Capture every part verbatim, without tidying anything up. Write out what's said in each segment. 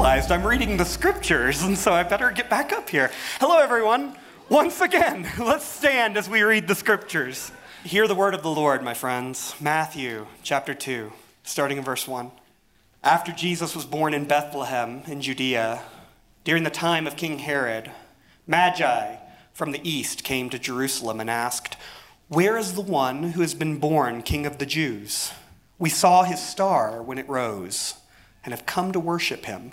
realized I'm reading the scriptures, and so I better get back up here. Hello, everyone. Once again, let's stand as we read the scriptures. Hear the word of the Lord, my friends. Matthew chapter two, starting in verse one. After Jesus was born in Bethlehem in Judea, during the time of King Herod, Magi from the east came to Jerusalem and asked, "Where is the one who has been born King of the Jews? We saw his star when it rose and have come to worship him."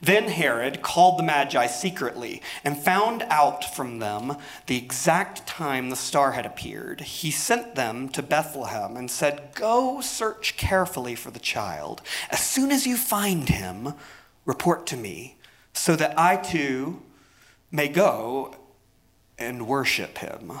Then Herod called the Magi secretly and found out from them the exact time the star had appeared. He sent them to Bethlehem and said, "Go search carefully for the child. As soon as you find him, report to me, so that I too may go and worship him."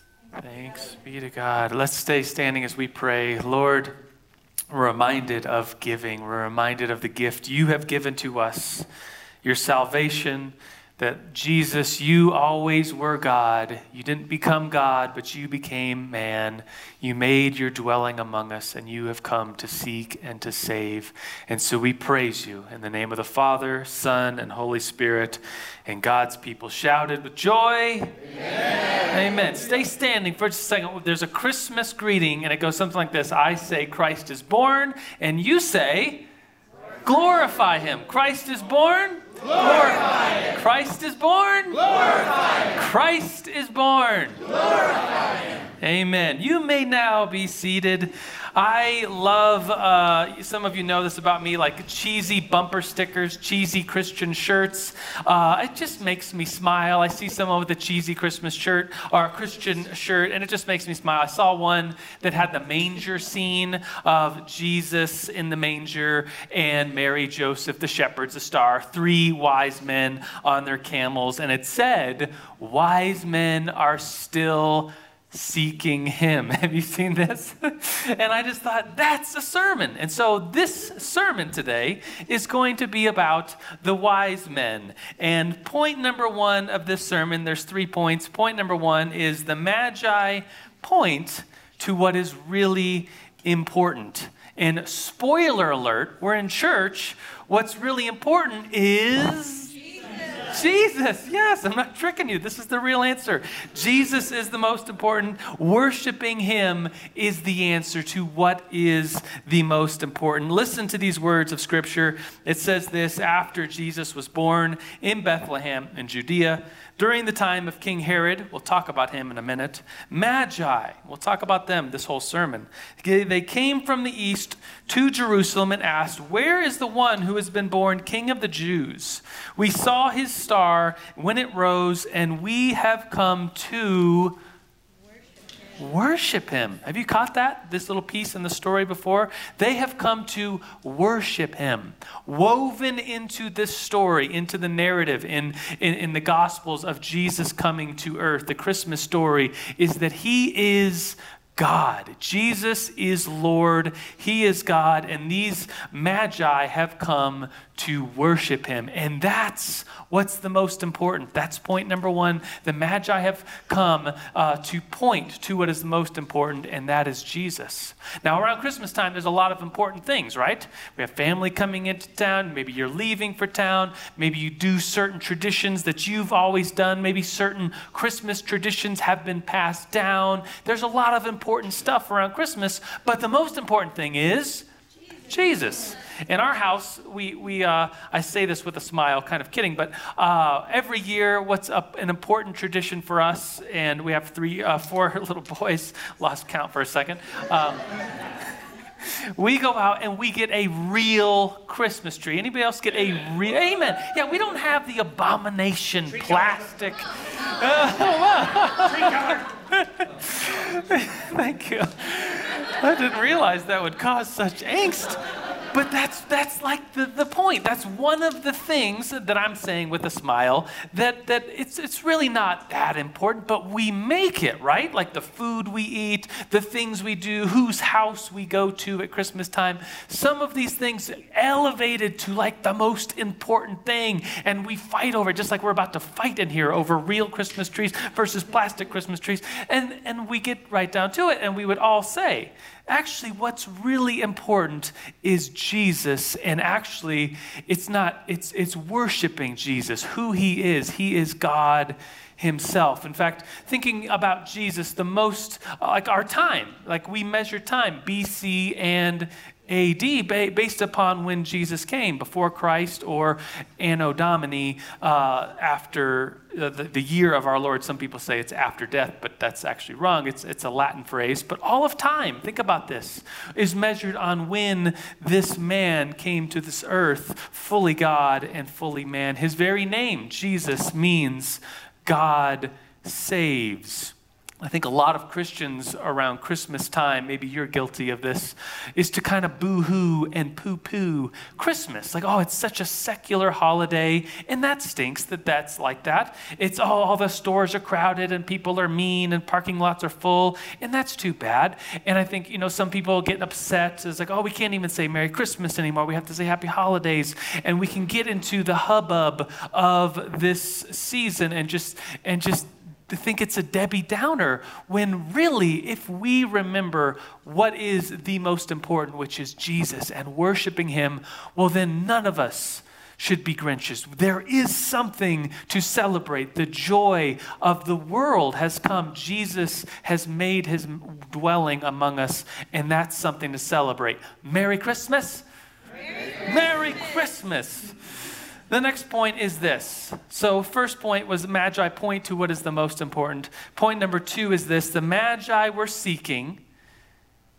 Thanks be to God. Let's stay standing as we pray. Lord, we're reminded of giving. We're reminded of the gift you have given to us, your salvation, that Jesus, you always were God. You didn't become God, but you became man. You made your dwelling among us, and you have come to seek and to save. And so we praise you in the name of the Father, Son, and Holy Spirit. And God's people shouted with joy. Amen. Amen. Stay standing for just a second. There's a Christmas greeting, and it goes something like this. I say, Christ is born, and you say, glorify him. Christ is born. Glorify him. Christ is born. Glorify him. Christ is born. Glorify him. Amen. You may now be seated. I love, uh, some of you know this about me, like cheesy bumper stickers, cheesy Christian shirts. Uh, it just makes me smile. I see someone with a cheesy Christmas shirt or a Christian shirt, and it just makes me smile. I saw one that had the manger scene of Jesus in the manger and Mary, Joseph, the shepherds, the star, three wise men on their camels. And it said, "Wise men are still seeking him." Have you seen this? And I just thought, that's a sermon. And so this sermon today is going to be about the wise men. And point number one of this sermon, there's three points. Point number one is the Magi point to what is really important. And spoiler alert, we're in church. What's really important is Jesus. Yes, I'm not tricking you. This is the real answer. Jesus is the most important. Worshiping him is the answer to what is the most important. Listen to these words of scripture. It says this: after Jesus was born in Bethlehem in Judea, during the time of King Herod, we'll talk about him in a minute, Magi, we'll talk about them this whole sermon. They came from the east to Jerusalem and asked, "Where is the one who has been born King of the Jews? We saw his star when it rose, and we have come to worship him." Worship him. Have you caught that? This little piece in the story before? They have come to worship him. Woven into this story, into the narrative, in, in, in the Gospels of Jesus coming to earth, the Christmas story, is that he is God. Jesus is Lord. He is God. And these Magi have come to worship him. And that's what's the most important. That's point number one. The Magi have come uh, to point to what is the most important, and that is Jesus. Now, around Christmas time, there's a lot of important things, right? We have family coming into town. Maybe you're leaving for town. Maybe you do certain traditions that you've always done. Maybe certain Christmas traditions have been passed down. There's a lot of important important stuff around Christmas, but the most important thing is Jesus. Jesus. In our house, we, we uh, I say this with a smile, kind of kidding, but uh, every year, what's up, an important tradition for us, and we have three, uh, four little boys, lost count for a second. Um, We go out and we get a real Christmas tree. Anybody else get a real? Amen. Yeah, we don't have the abomination tree plastic. Uh, Thank you. I didn't realize that would cause such angst. But that's, that's like the, the point. That's one of the things that I'm saying with a smile, that, that it's, it's really not that important, but we make it, right? Like the food we eat, the things we do, whose house we go to at Christmas time. Some of these things elevated to like the most important thing, and we fight over it, just like we're about to fight in here over real Christmas trees versus plastic Christmas trees. And, and we get right down to it, and we would all say, actually, what's really important is Jesus, and actually, it's not, it's, it's worshiping Jesus, who he is. He is God himself. In fact, thinking about Jesus the most, like our time, like we measure time, B C and A D, based upon when Jesus came, before Christ or Anno Domini, uh, after the, the year of our Lord. Some people say it's after death, but that's actually wrong. It's, it's a Latin phrase. But all of time, think about this, is measured on when this man came to this earth, fully God and fully man. His very name, Jesus, means God saves. I think a lot of Christians around Christmas time, maybe you're guilty of this, is to kind of boo-hoo and poo-poo Christmas. Like, oh, it's such a secular holiday, and that stinks that that's like that. It's, oh, all the stores are crowded, and people are mean, and parking lots are full, and that's too bad. And I think, you know, some people get upset. It's like, oh, we can't even say Merry Christmas anymore. We have to say Happy Holidays. And we can get into the hubbub of this season and just, and just, to think it's a Debbie Downer, when really, if we remember what is the most important, which is Jesus and worshiping him, well, then none of us should be Grinches. There is something to celebrate. The joy of the world has come. Jesus has made his dwelling among us, and that's something to celebrate. Merry Christmas. Merry Christmas. Merry Christmas. The next point is this. So first point was Magi point to what is the most important. Point number two is this. The Magi were seeking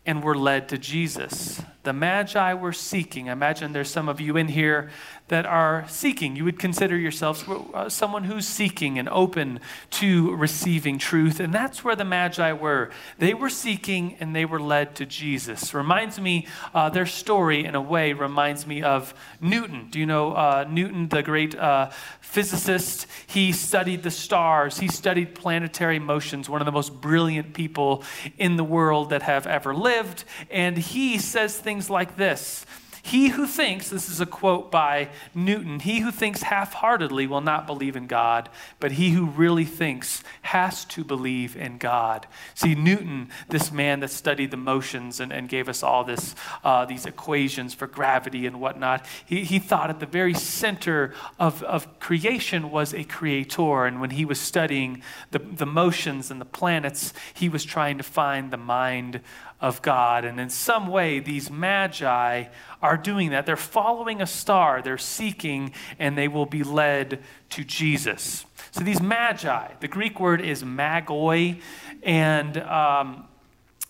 and were led to Jesus. The Magi were seeking. I imagine there's some of you in here that are seeking. You would consider yourself someone who's seeking and open to receiving truth. And that's where the Magi were. They were seeking and they were led to Jesus. Reminds me, uh, their story in a way reminds me of Newton. Do you know uh, Newton, the great uh, physicist? He studied the stars. He studied planetary motions, one of the most brilliant people in the world that have ever lived. And he says things like this. He who thinks, this is a quote by Newton, he who thinks half-heartedly will not believe in God, but he who really thinks has to believe in God. See, Newton, this man that studied the motions and, and gave us all this, uh, these equations for gravity and whatnot, he, he thought at the very center of, of creation was a creator. And when he was studying the, the motions and the planets, he was trying to find the mind of God. And in some way, these Magi are doing that. They're following a star, they're seeking, and they will be led to Jesus. So these Magi, the Greek word is magoi, and um,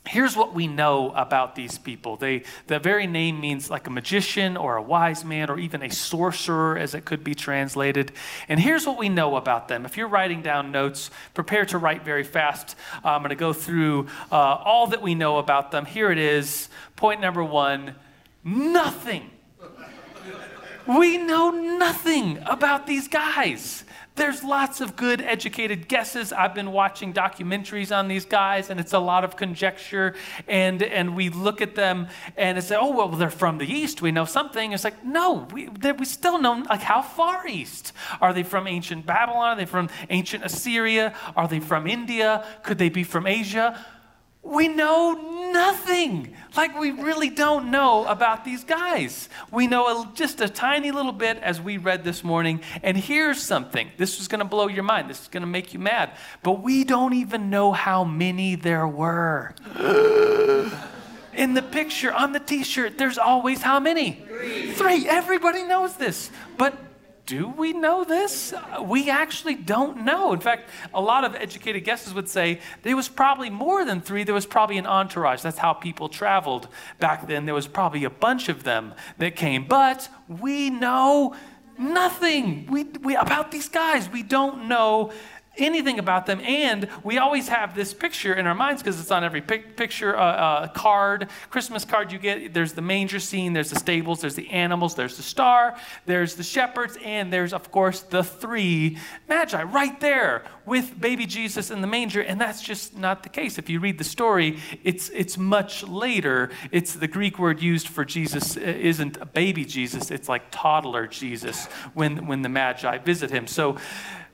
here's what we know about these people. They, the very name means like a magician or a wise man or even a sorcerer, as it could be translated. And here's what we know about them. If you're writing down notes, prepare to write very fast. Uh, I'm going to go through uh, all that we know about them. Here it is. Point number one, nothing. We know nothing about these guys. There's lots of good educated guesses. I've been watching documentaries on these guys, and it's a lot of conjecture. And, and we look at them and it's like, oh, well, they're from the East. We know something. It's like, no, we, they, we still know, like, how far East? Are they from ancient Babylon? Are they from ancient Assyria? Are they from India? Could they be from Asia? We know nothing. Like, we really don't know about these guys. We know a, just a tiny little bit as we read this morning. And here's something. This is going to blow your mind. This is going to make you mad. But we don't even know how many there were. In the picture, on the T-shirt, there's always how many? Three. Three. Three. Everybody knows this. But do we know this? We actually don't know. In fact, a lot of educated guesses would say there was probably more than three. There was probably an entourage. That's how people traveled back then. There was probably a bunch of them that came. But we know nothing we, we, about these guys. We don't know anything about them, and we always have this picture in our minds because it's on every pic picture, uh, uh, card, Christmas card you get. There's the manger scene, there's the stables, there's the animals, there's the star, there's the shepherds, and there's, of course, the three Magi right there with baby Jesus in the manger, and that's just not the case. If you read the story, it's, it's much later. It's the Greek word used for Jesus isn't a baby Jesus, it's like toddler Jesus when, when the Magi visit him. So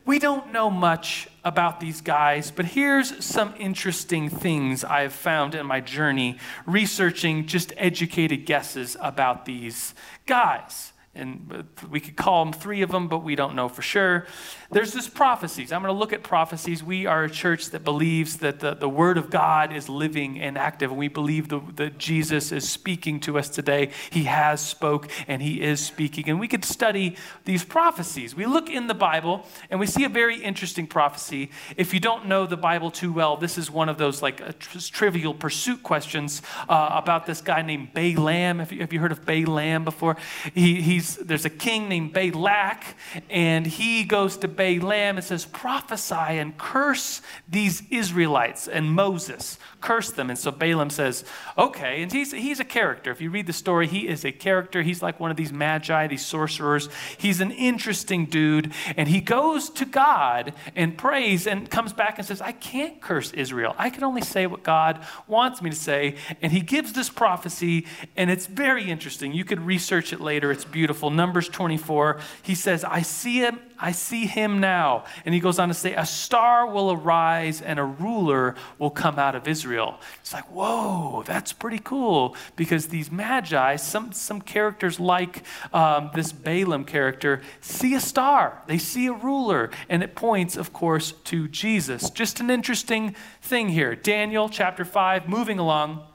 we don't know much about these guys, but here's some interesting things I've found in my journey researching just educated guesses about these guys. And we could call them three of them, but we don't know for sure. There's this prophecies. I'm going to look at prophecies. We are a church that believes that the, the word of God is living and active. And we believe the, that Jesus is speaking to us today. He has spoke and he is speaking. And we could study these prophecies. We look in the Bible and we see a very interesting prophecy. If you don't know the Bible too well, this is one of those like uh, tr trivial pursuit questions uh, about this guy named Balaam. Have you, have you heard of Balaam before? He, he's There's a king named Balak, and he goes to Balaam and says, prophesy and curse these Israelites and Moses. Curse them. And so Balaam says, okay. And he's, he's a character. If you read the story, he is a character. He's like one of these magi, these sorcerers. He's an interesting dude. And he goes to God and prays and comes back and says, I can't curse Israel. I can only say what God wants me to say. And he gives this prophecy, and it's very interesting. You could research it later. It's beautiful. Numbers twenty-four, he says, I see him, I see him now. And he goes on to say, a star will arise and a ruler will come out of Israel. It's like, whoa, that's pretty cool, because these magi, some, some characters like um, this Balaam character, see a star, they see a ruler, and it points, of course, to Jesus. Just an interesting thing here. Daniel chapter five, moving along.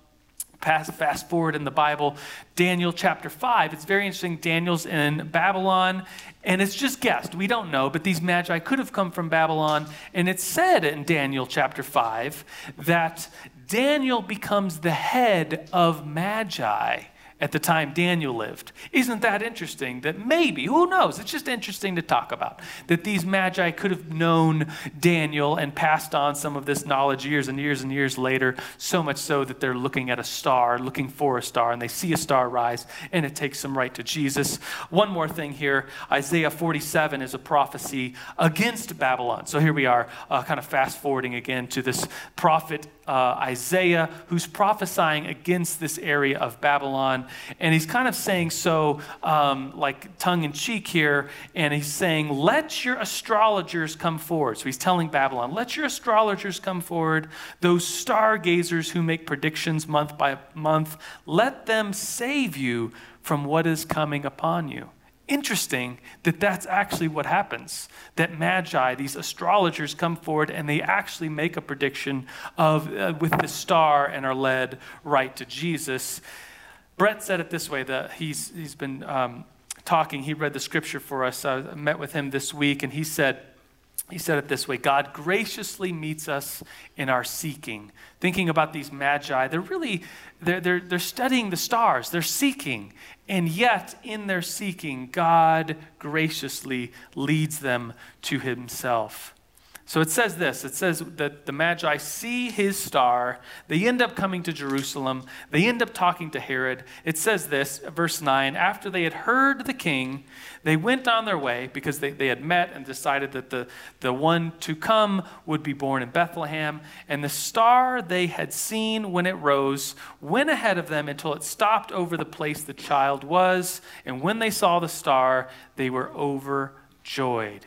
Fast forward in the Bible, Daniel chapter five. It's very interesting. Daniel's in Babylon, and it's just guessed. We don't know, but these magi could have come from Babylon. And it's said in Daniel chapter five that Daniel becomes the head of magi at the time Daniel lived. Isn't that interesting that maybe, who knows, it's just interesting to talk about, that these magi could have known Daniel and passed on some of this knowledge years and years and years later, so much so that they're looking at a star, looking for a star, and they see a star rise, and it takes them right to Jesus. One more thing here, Isaiah forty-seven is a prophecy against Babylon. So here we are, uh, kind of fast forwarding again to this prophet Uh, Isaiah, who's prophesying against this area of Babylon. And he's kind of saying so, um, like tongue-in-cheek here, and he's saying, let your astrologers come forward. So he's telling Babylon, let your astrologers come forward, those stargazers who make predictions month by month, let them save you from what is coming upon you. Interesting that that's actually what happens, that magi, these astrologers, come forward and they actually make a prediction of uh, with the star and are led right to Jesus. Brett said it this way, that he's, he's been um, talking, he read the scripture for us, I met with him this week, and he said, He said it this way, God graciously meets us in our seeking. Thinking about these magi, they're really, they're, they're, they're studying the stars, they're seeking. And yet, in their seeking, God graciously leads them to himself. So it says this, it says that the Magi see his star, they end up coming to Jerusalem, they end up talking to Herod. It says this, verse nine, after they had heard the king, they went on their way, because they, they had met and decided that the, the one to come would be born in Bethlehem, and the star they had seen when it rose went ahead of them until it stopped over the place the child was, and when they saw the star, they were overjoyed.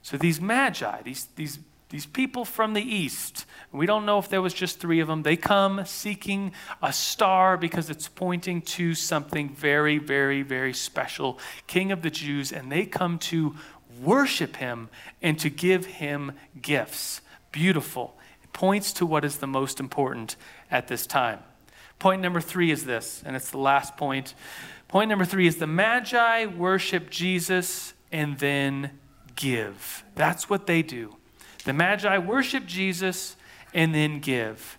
So these magi, these, these, these people from the east, we don't know if there was just three of them. They come seeking a star because it's pointing to something very, very, very special, King of the Jews, and they come to worship him and to give him gifts. Beautiful. It points to what is the most important at this time. Point number three is this, and it's the last point. Point number three is the Magi worship Jesus and then give. That's what they do. The Magi worship Jesus and then give.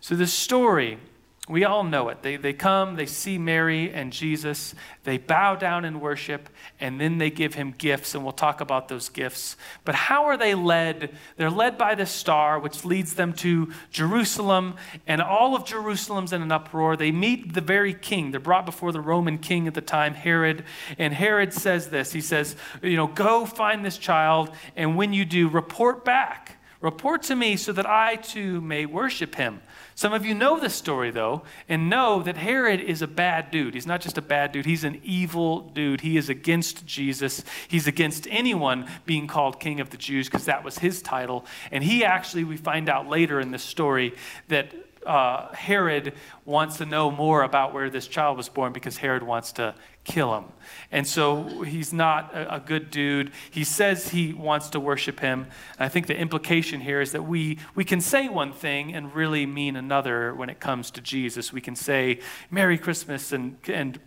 So the story, we all know it. They, they come, they see Mary and Jesus, they bow down in worship, and then they give him gifts, and we'll talk about those gifts. But how are they led? They're led by the star, which leads them to Jerusalem, and all of Jerusalem's in an uproar. They meet the very king. They're brought before the Roman king at the time, Herod, and Herod says this. He says, you know, go find this child, and when you do, report back. Report to me so that I too may worship him. Some of you know this story, though, and know that Herod is a bad dude. He's not just a bad dude. He's an evil dude. He is against Jesus. He's against anyone being called King of the Jews because that was his title. And he actually, we find out later in this story, that uh, Herod wants to know more about where this child was born because Herod wants to kill him. And so he's not a, a good dude. He says he wants to worship him. And I think the implication here is that we, we can say one thing and really mean another when it comes to Jesus. We can say Merry Christmas and, and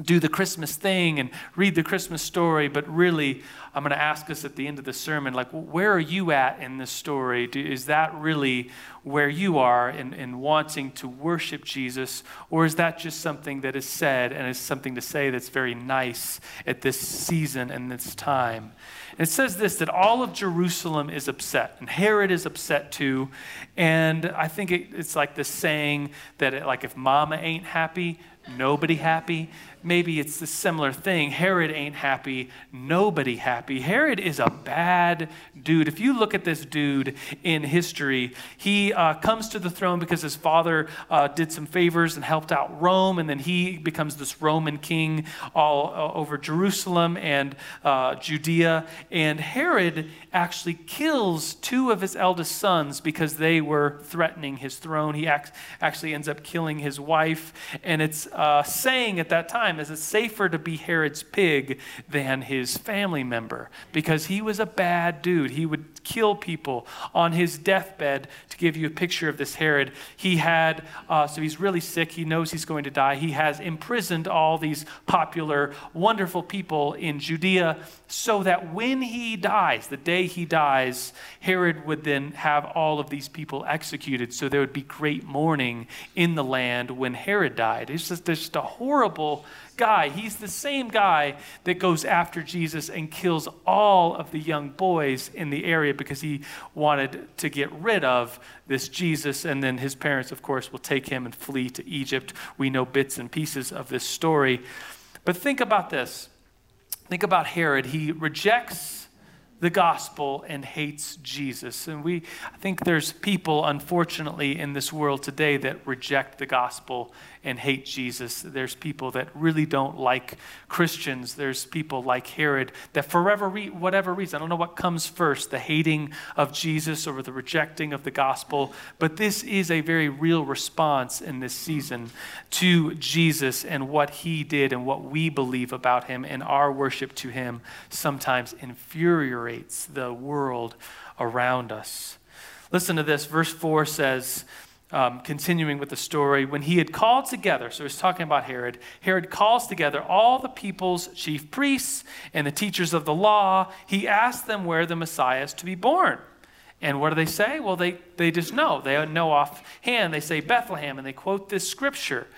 do the Christmas thing and read the Christmas story, but really I'm going to ask us at the end of the sermon, like, where are you at in this story? Do, is that really where you are in, in wanting to worship Jesus, or is that just something that is said and is something to say that's very nice at this season and this time? And it says this, that all of Jerusalem is upset, and Herod is upset too, and I think it, it's like this saying that it, like if mama ain't happy, nobody happy. Maybe it's the similar thing. Herod ain't happy. Nobody happy. Herod is a bad dude. If you look at this dude in history, he uh, comes to the throne because his father uh, did some favors and helped out Rome, and then he becomes this Roman king all uh, over Jerusalem and uh, Judea. And Herod actually kills two of his eldest sons because they were threatening his throne. He act- actually ends up killing his wife, and it's uh, saying at that time, is it safer to be Herod's pig than his family member? Because he was a bad dude. He would kill people on his deathbed. To give you a picture of this Herod, he had, uh, so he's really sick. He knows he's going to die. He has imprisoned all these popular, wonderful people in Judea so that when he dies, the day he dies, Herod would then have all of these people executed. So there would be great mourning in the land when Herod died. It's just, it's just a horrible guy. He's the same guy that goes after Jesus and kills all of the young boys in the area because he wanted to get rid of this Jesus. And then his parents, of course, will take him and flee to Egypt. We know bits and pieces of this story. But think about this. Think about Herod. He rejects the gospel and hates Jesus. And we, I think there's people, unfortunately, in this world today that reject the gospel and hate Jesus. There's people that really don't like Christians. There's people like Herod that forever, re- whatever reason, I don't know what comes first, the hating of Jesus or the rejecting of the gospel, but this is a very real response in this season to Jesus and what he did and what we believe about him, and our worship to him sometimes infuriates the world around us. Listen to this. Verse four says, Um, continuing with the story, when he had called together, so he's talking about Herod, Herod calls together all the people's chief priests and the teachers of the law. He asked them where the Messiah is to be born. And what do they say? Well, they, they just know. They know offhand. They say Bethlehem, and they quote this scripture.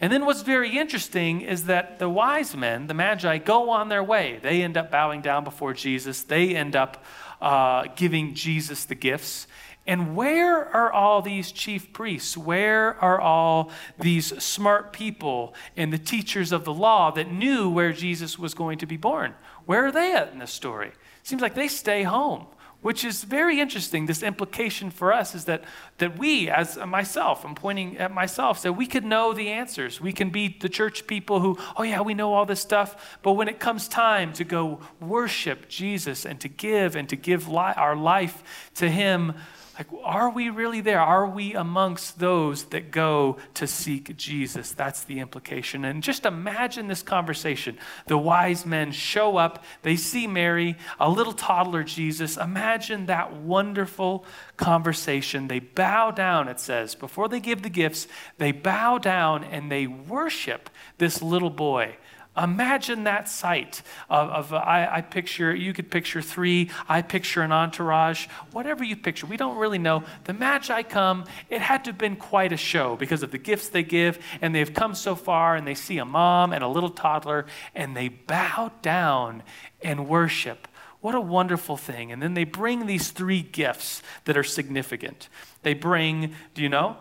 And then what's very interesting is that the wise men, the Magi, go on their way. They end up bowing down before Jesus. They end up uh, giving Jesus the gifts. And where are all these chief priests? Where are all these smart people and the teachers of the law that knew where Jesus was going to be born? Where are they at in this story? Seems like they stay home, which is very interesting. This implication for us is that, that we, as myself, I'm pointing at myself, that we could know the answers. We can be the church people who, oh yeah, we know all this stuff, but when it comes time to go worship Jesus and to give and to give li- our life to him, like, are we really there? Are we amongst those that go to seek Jesus? That's the implication. And just imagine this conversation. The wise men show up. They see Mary, a little toddler Jesus. Imagine that wonderful conversation. They bow down, it says. Before they give the gifts, they bow down and they worship this little boy. Imagine that sight of, of uh, I, I picture, you could picture three, I picture an entourage, whatever you picture. We don't really know. The Magi come, it had to have been quite a show because of the gifts they give, and they've come so far, and they see a mom and a little toddler, and they bow down and worship. What a wonderful thing. And then they bring these three gifts that are significant. They bring, do you know,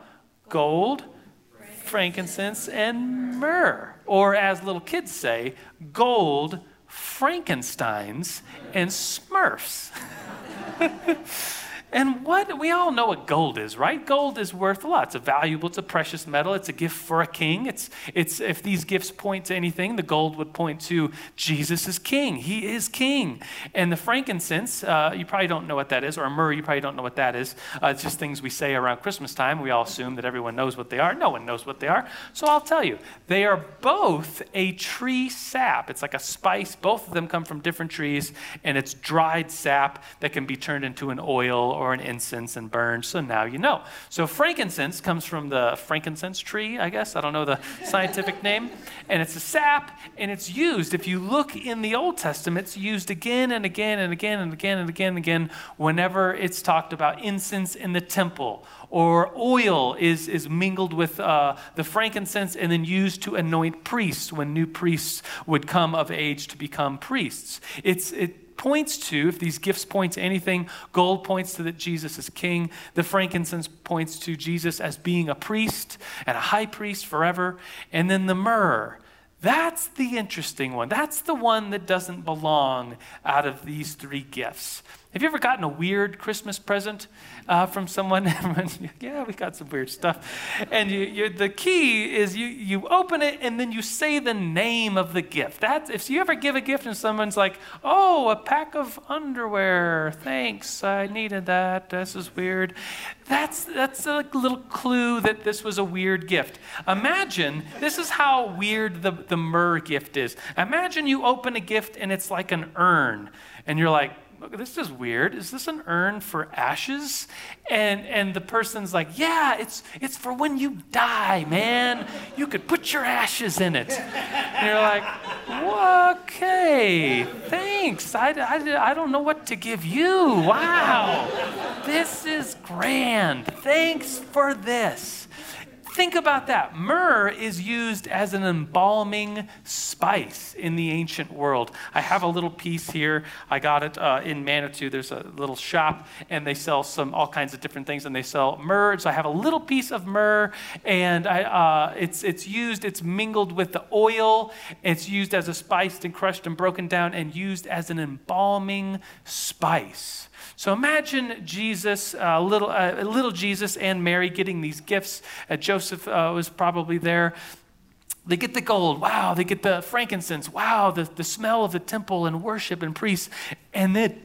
gold, frankincense, and myrrh, or as little kids say, gold, Frankensteins, and Smurfs. And what, we all know what gold is, right? Gold is worth a lot. It's a valuable, it's a precious metal. It's a gift for a king. It's, it's, if these gifts point to anything, the gold would point to Jesus is king. He is king. And the frankincense, uh, you probably don't know what that is, or myrrh, you probably don't know what that is. Uh, it's just things we say around Christmas time. We all assume that everyone knows what they are. No one knows what they are. So I'll tell you, they are both a tree sap. It's like a spice. Both of them come from different trees, and it's dried sap that can be turned into an oil or or an incense and burn, so now you know. So frankincense comes from the frankincense tree, I guess. I don't know the scientific name. And it's a sap, and it's used. If you look in the Old Testament, it's used again and again and again and again and again and again whenever it's talked about incense in the temple, or oil is, is mingled with uh, the frankincense and then used to anoint priests when new priests would come of age to become priests. It's it. points to, if these gifts point to anything, gold points to that Jesus is king. The frankincense points to Jesus as being a priest and a high priest forever. And then the myrrh, that's the interesting one. That's the one that doesn't belong out of these three gifts. Have you ever gotten a weird Christmas present uh, from someone? Yeah, we got some weird stuff. And you, you, the key is you you open it and then you say the name of the gift. That's, if you ever give a gift and someone's like, oh, a pack of underwear. Thanks, I needed that. This is weird. That's, that's a little clue that this was a weird gift. Imagine, this is how weird the, the myrrh gift is. Imagine you open a gift and it's like an urn. And you're like, this is weird. Is this an urn for ashes? And and the person's like, yeah, it's it's for when you die, man. You could put your ashes in it. And you're like, okay, thanks. I, I, I don't know what to give you. Wow. This is grand. Thanks for this. Think about that. Myrrh is used as an embalming spice in the ancient world. I have a little piece here. I got it uh, in Manitou. There's a little shop, and they sell some all kinds of different things, and they sell myrrh. So I have a little piece of myrrh, and I, uh, it's it's used. It's mingled with the oil. It's used as a spiced and crushed and broken down, and used as an embalming spice. So imagine Jesus, uh, little uh, little Jesus and Mary getting these gifts. Uh, Joseph uh, was probably there. They get the gold, wow. They get the frankincense, wow. The, the smell of the temple and worship and priests. And then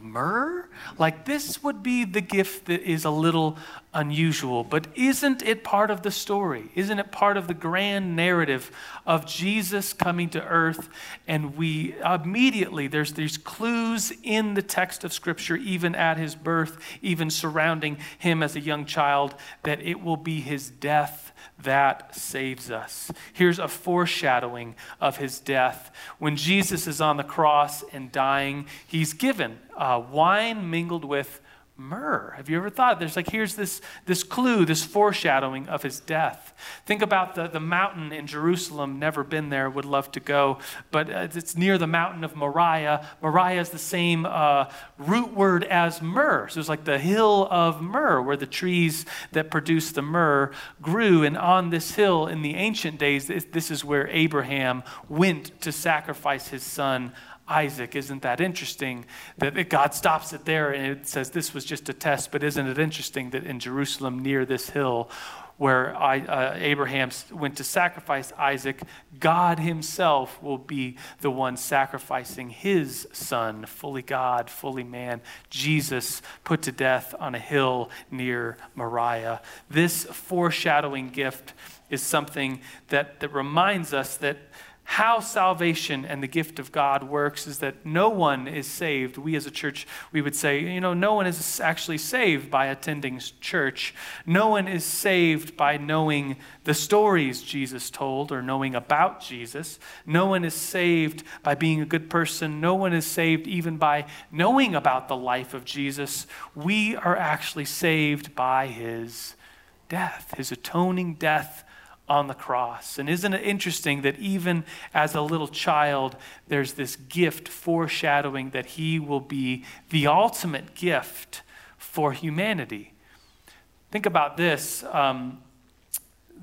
myrrh? Like, this would be the gift that is a little unusual. But isn't it part of the story? Isn't it part of the grand narrative of Jesus coming to earth? And we immediately, there's these clues in the text of Scripture, even at his birth, even surrounding him as a young child, that it will be his death that saves us. Here's a foreshadowing of his death. When Jesus is on the cross and dying, he's given uh, wine mingled with myrrh. Have you ever thought? There's like, here's this, this clue, this foreshadowing of his death. Think about the, the mountain in Jerusalem. Never been there, would love to go, but it's near the mountain of Moriah. Moriah is the same uh, root word as myrrh. So it's like the hill of myrrh, where the trees that produce the myrrh grew. And on this hill in the ancient days, this is where Abraham went to sacrifice his son, Isaac. Isn't that interesting that God stops it there and it says this was just a test, but isn't it interesting that in Jerusalem near this hill where I, uh, Abraham went to sacrifice Isaac, God himself will be the one sacrificing his son, fully God, fully man, Jesus, put to death on a hill near Moriah. This foreshadowing gift is something that, that reminds us that how salvation and the gift of God works is that no one is saved. We as a church, we would say, you know, no one is actually saved by attending church. No one is saved by knowing the stories Jesus told or knowing about Jesus. No one is saved by being a good person. No one is saved even by knowing about the life of Jesus. We are actually saved by his death, his atoning death on the cross. And isn't it interesting that even as a little child, there's this gift foreshadowing that he will be the ultimate gift for humanity. Think about this, um,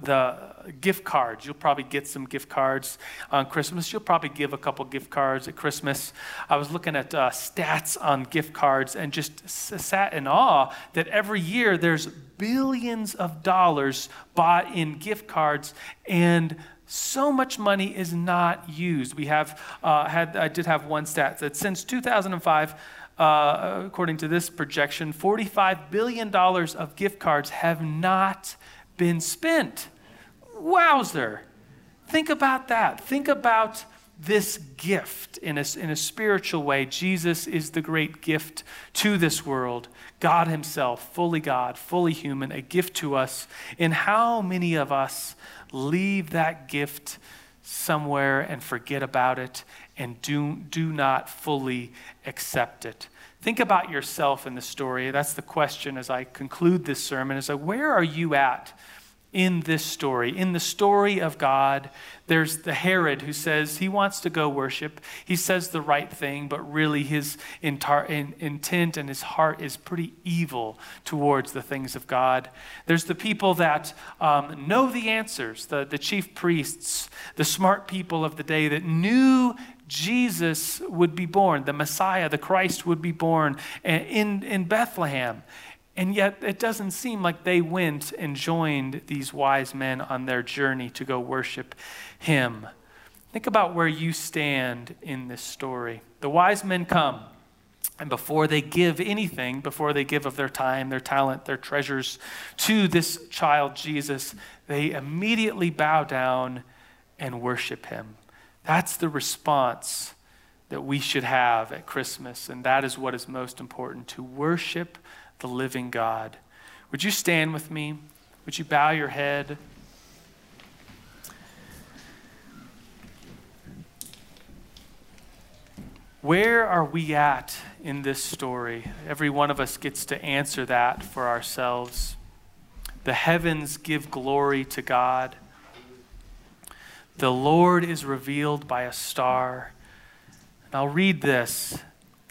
the gift cards. You'll probably get some gift cards on Christmas. You'll probably give a couple gift cards at Christmas. I was looking at uh, stats on gift cards and just sat in awe that every year there's billions of dollars bought in gift cards, and so much money is not used. We have uh, had I did have one stat that since two thousand five, uh, according to this projection, forty-five billion dollars of gift cards have not been spent. Wowzer. Think about that. Think about this gift in a, in a spiritual way. Jesus is the great gift to this world. God himself, fully God, fully human, a gift to us. And how many of us leave that gift somewhere and forget about it and do, do not fully accept it? Think about yourself in the story. That's the question as I conclude this sermon. Is like, where are you at in this story? In the story of God, there's the Herod who says he wants to go worship. He says the right thing, but really his entire intent and his heart is pretty evil towards the things of God. There's the people that um, know the answers, the, the chief priests, the smart people of the day that knew Jesus would be born, the Messiah, the Christ would be born in, in Bethlehem. And yet it doesn't seem like they went and joined these wise men on their journey to go worship him. Think about where you stand in this story. The wise men come, and before they give anything, before they give of their time, their talent, their treasures to this child Jesus, they immediately bow down and worship him. That's the response that we should have at Christmas, and that is what is most important, to worship the living God. Would you stand with me? Would you bow your head? Where are we at in this story? Every one of us gets to answer that for ourselves. The heavens give glory to God. The Lord is revealed by a star. And I'll read this.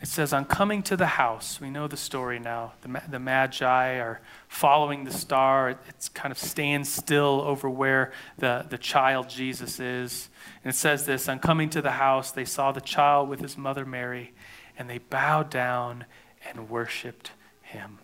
It says, on coming to the house, we know the story now. The, the Magi are following the star. It it's kind of stands still over where the, the child Jesus is. And it says this, on coming to the house, they saw the child with his mother Mary, and they bowed down and worshiped him.